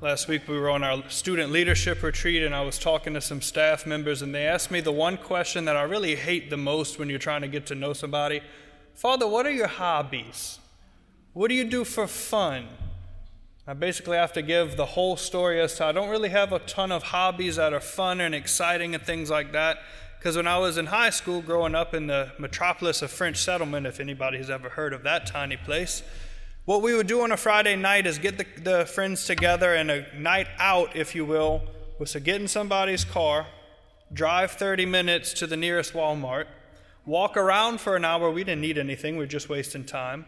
Last week we were on our student leadership retreat, and I was talking to some staff members, and they asked me the one question that I really hate the most when you're trying to get to know somebody. Father, what are your hobbies? What do you do for fun? I basically have to give the whole story as to I don't really have a ton of hobbies that are fun and exciting and things like that, because when I was in high school growing up in the metropolis of French Settlement, if anybody has ever heard of that tiny place, what we would do on a Friday night is get the friends together, and a night out, if you will, was to get in somebody's car, drive 30 minutes to the nearest Walmart, walk around for an hour. We didn't need anything. We were just wasting time.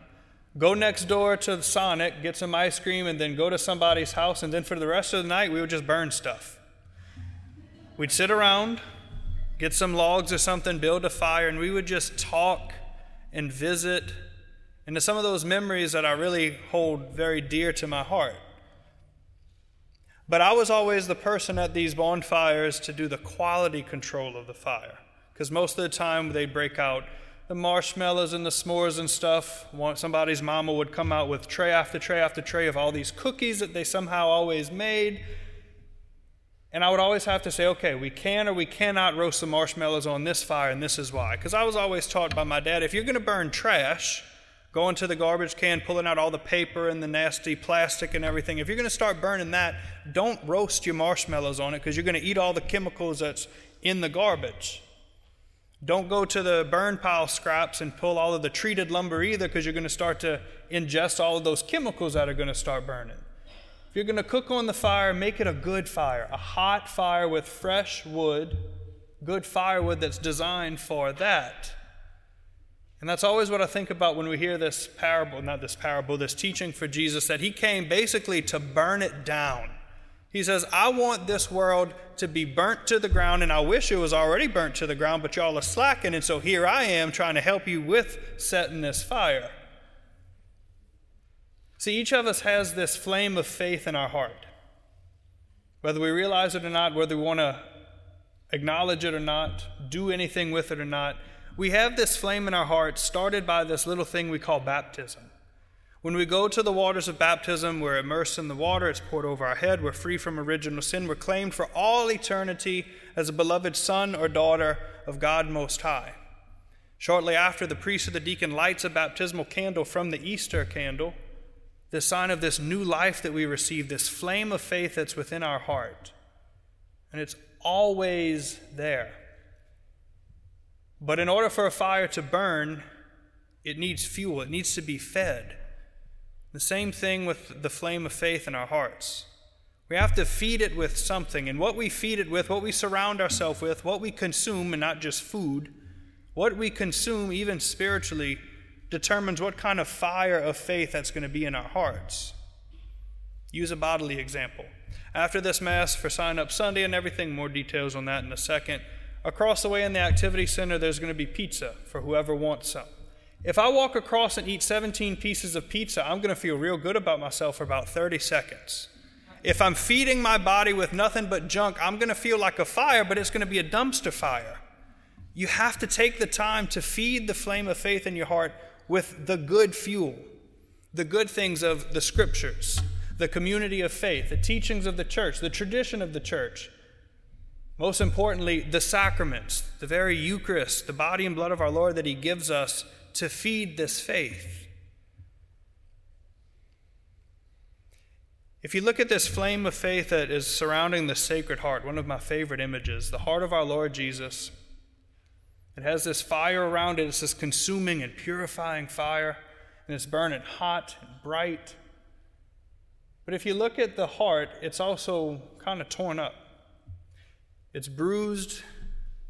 Go next door to Sonic, get some ice cream, and then go to somebody's house. And then for the rest of the night, we would just burn stuff. We'd sit around, get some logs or something, build a fire, and we would just talk and visit. And to some of those memories that I really hold very dear to my heart. But I was always the person at these bonfires to do the quality control of the fire, because most of the time they'd break out the marshmallows and the s'mores and stuff. Somebody's mama would come out with tray after tray after tray of all these cookies that they somehow always made. And I would always have to say, okay, we can or we cannot roast the marshmallows on this fire, and this is why. Because I was always taught by my dad, if you're going to burn trash, going to the garbage can, pulling out all the paper and the nasty plastic and everything, if you're going to start burning that, don't roast your marshmallows on it, because you're going to eat all the chemicals that's in the garbage. Don't go to the burn pile scraps and pull all of the treated lumber either, because you're going to start to ingest all of those chemicals that are going to start burning. If you're going to cook on the fire, make it a good fire, a hot fire with fresh wood, good firewood that's designed for that. And that's always what I think about when we hear this teaching for Jesus, that he came basically to burn it down. He says, I want this world to be burnt to the ground, and I wish it was already burnt to the ground, but y'all are slacking, and so here I am trying to help you with setting this fire. See, each of us has this flame of faith in our heart. Whether we realize it or not, whether we want to acknowledge it or not, do anything with it or not, we have this flame in our heart started by this little thing we call baptism. When we go to the waters of baptism, we're immersed in the water, it's poured over our head, we're free from original sin, we're claimed for all eternity as a beloved son or daughter of God Most High. Shortly after, the priest or the deacon lights a baptismal candle from the Easter candle, the sign of this new life that we receive, this flame of faith that's within our heart. And it's always there. But in order for a fire to burn, it needs fuel, it needs to be fed. The same thing with the flame of faith in our hearts. We have to feed it with something. And what we feed it with, what we surround ourselves with, what we consume, and not just food, what we consume even spiritually determines what kind of fire of faith that's going to be in our hearts. Use a bodily example. After this Mass for Sign Up Sunday and everything, more details on that in a second, across the way in the activity center, there's going to be pizza for whoever wants some. If I walk across and eat 17 pieces of pizza, I'm going to feel real good about myself for about 30 seconds. If I'm feeding my body with nothing but junk, I'm going to feel like a fire, but it's going to be a dumpster fire. You have to take the time to feed the flame of faith in your heart with the good fuel, the good things of the scriptures, the community of faith, the teachings of the church, the tradition of the church. Most importantly, the sacraments, the very Eucharist, the body and blood of our Lord that he gives us, to feed this faith. If you look at this flame of faith that is surrounding the Sacred Heart, one of my favorite images, the heart of our Lord Jesus, it has this fire around it. It's this consuming and purifying fire, and it's burning hot and bright. But if you look at the heart, it's also kind of torn up. It's bruised,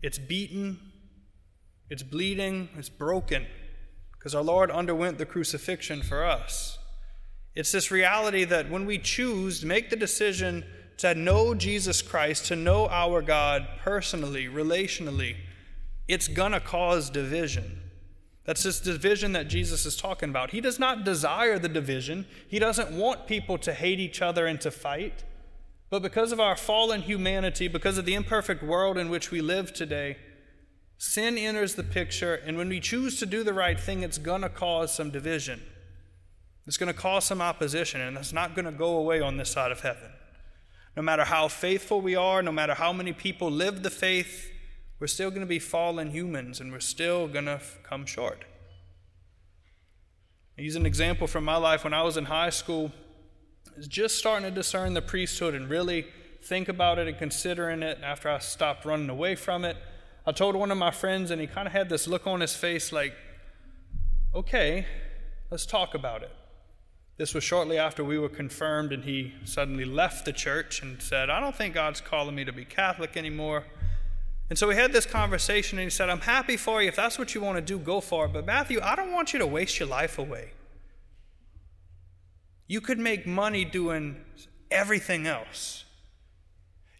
it's beaten, it's bleeding, it's broken, because our Lord underwent the crucifixion for us. It's this reality that when we choose to make the decision to know Jesus Christ, to know our God personally, relationally, it's going to cause division. That's this division that Jesus is talking about. He does not desire the division. He doesn't want people to hate each other and to fight. But because of our fallen humanity, because of the imperfect world in which we live today, sin enters the picture, and when we choose to do the right thing, it's going to cause some division. It's going to cause some opposition, and that's not going to go away on this side of heaven. No matter how faithful we are, no matter how many people live the faith, we're still going to be fallen humans, and we're still going to come short. I use an example from my life when I was in high school. I was just starting to discern the priesthood and really think about it and considering it after I stopped running away from it. I told one of my friends, and he kind of had this look on his face like, okay, let's talk about it. This was shortly after we were confirmed, and he suddenly left the church and said, I don't think God's calling me to be Catholic anymore. And so we had this conversation, and he said, I'm happy for you. If that's what you want to do, go for it. But Matthew, I don't want you to waste your life away. You could make money doing everything else.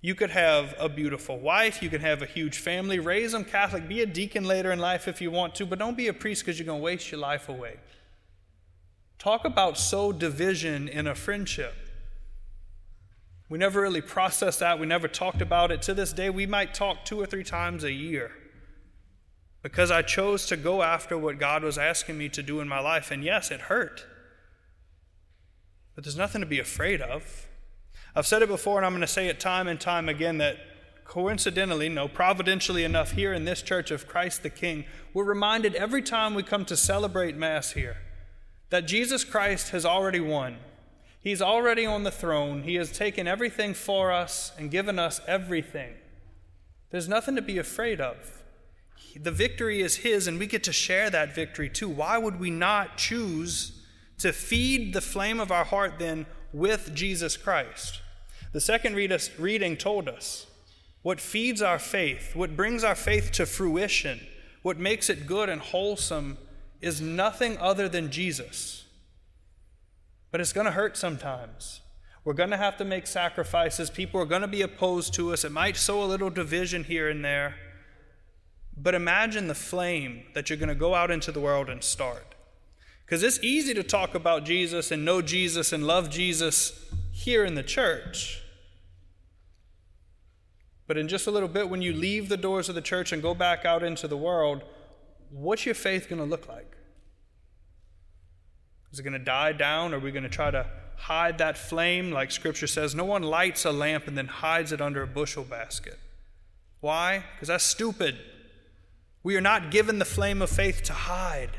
You could have a beautiful wife. You could have a huge family. Raise them Catholic. Be a deacon later in life if you want to, but don't be a priest because you're going to waste your life away. Talk about sow division in a friendship. We never really processed that. We never talked about it. To this day, we might talk 2 or 3 times a year because I chose to go after what God was asking me to do in my life. And yes, it hurt, but there's nothing to be afraid of. I've said it before, and I'm going to say it time and time again, that coincidentally, no, providentially enough, here in this church of Christ the King, we're reminded every time we come to celebrate Mass here that Jesus Christ has already won. He's already on the throne. He has taken everything for us and given us everything. There's nothing to be afraid of. The victory is His, and we get to share that victory too. Why would we not choose to feed the flame of our heart then with Jesus Christ? The second reading told us what feeds our faith, what brings our faith to fruition, what makes it good and wholesome is nothing other than Jesus. But it's going to hurt sometimes. We're going to have to make sacrifices. People are going to be opposed to us. It might sow a little division here and there. But imagine the flame that you're going to go out into the world and start. Because it's easy to talk about Jesus and know Jesus and love Jesus here in the church. But in just a little bit, when you leave the doors of the church and go back out into the world, what's your faith going to look like? Is it going to die down? Are we going to try to hide that flame? Like Scripture says, no one lights a lamp and then hides it under a bushel basket. Why? Because that's stupid. We are not given the flame of faith to hide.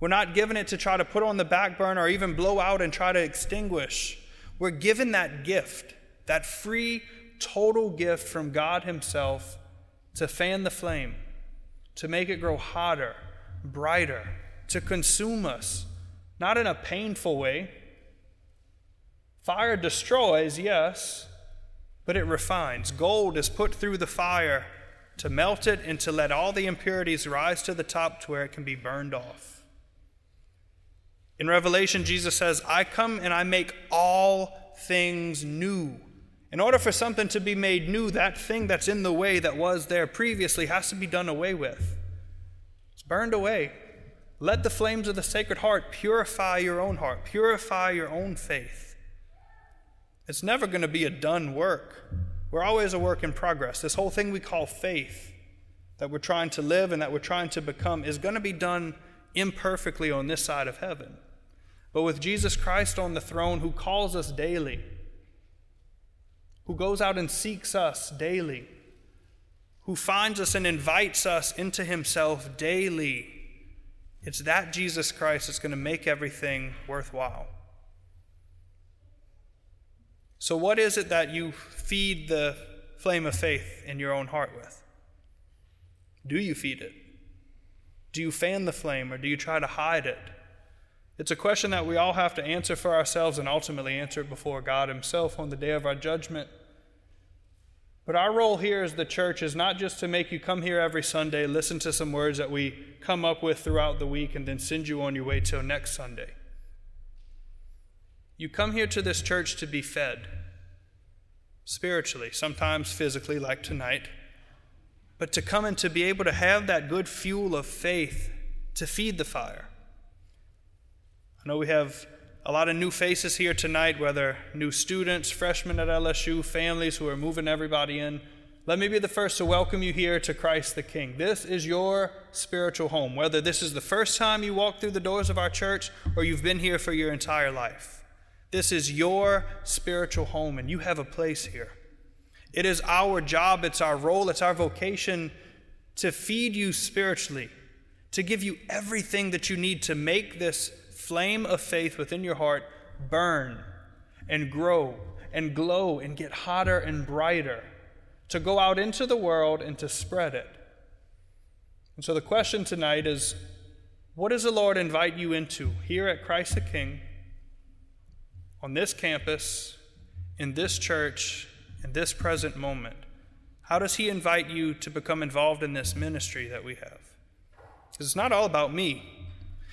We're not given it to try to put on the back burner or even blow out and try to extinguish. We're given that gift, that free, total gift from God Himself to fan the flame, to make it grow hotter, brighter, to consume us. Not in a painful way. Fire destroys, yes, but it refines. Gold is put through the fire to melt it and to let all the impurities rise to the top to where it can be burned off. In Revelation, Jesus says, I come and I make all things new. In order for something to be made new, that thing that's in the way that was there previously has to be done away with. It's burned away. Let the flames of the Sacred Heart purify your own heart, purify your own faith. It's never going to be a done work. We're always a work in progress. This whole thing we call faith that we're trying to live and that we're trying to become is going to be done imperfectly on this side of heaven. But with Jesus Christ on the throne, who calls us daily, who goes out and seeks us daily, who finds us and invites us into Himself daily, it's that Jesus Christ that's going to make everything worthwhile. So what is it that you feed the flame of faith in your own heart with? Do you feed it? Do you fan the flame, or do you try to hide it? It's a question that we all have to answer for ourselves and ultimately answer before God Himself on the day of our judgment. But our role here as the church is not just to make you come here every Sunday, listen to some words that we come up with throughout the week, and then send you on your way till next Sunday. You come here to this church to be fed spiritually, sometimes physically like tonight, but to come and to be able to have that good fuel of faith to feed the fire. I know we have a lot of new faces here tonight, whether new students, freshmen at LSU, families who are moving everybody in. Let me be the first to welcome you here to Christ the King. This is your spiritual home, whether this is the first time you walk through the doors of our church or you've been here for your entire life. This is your spiritual home, and you have a place here. It is our job, it's our role, it's our vocation to feed you spiritually, to give you everything that you need to make this flame of faith within your heart burn and grow and glow and get hotter and brighter, to go out into the world and to spread it. And so the question tonight is, what does the Lord invite you into here at Christ the King, on this campus, in this church, in this present moment? How does he invite you to become involved in this ministry that we have? Because it's not all about me.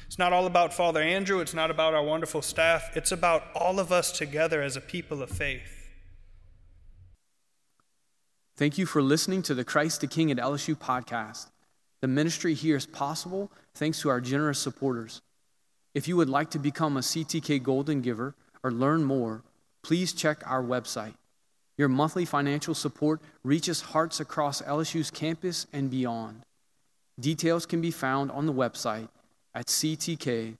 It's not all about Father Andrew. It's not about our wonderful staff. It's about all of us together as a people of faith. Thank you for listening to the Christ the King at LSU podcast. The ministry here is possible thanks to our generous supporters. If you would like to become a CTK Golden Giver or learn more, please check our website. Your monthly financial support reaches hearts across LSU's campus and beyond. Details can be found on the website at CTKLSU.org.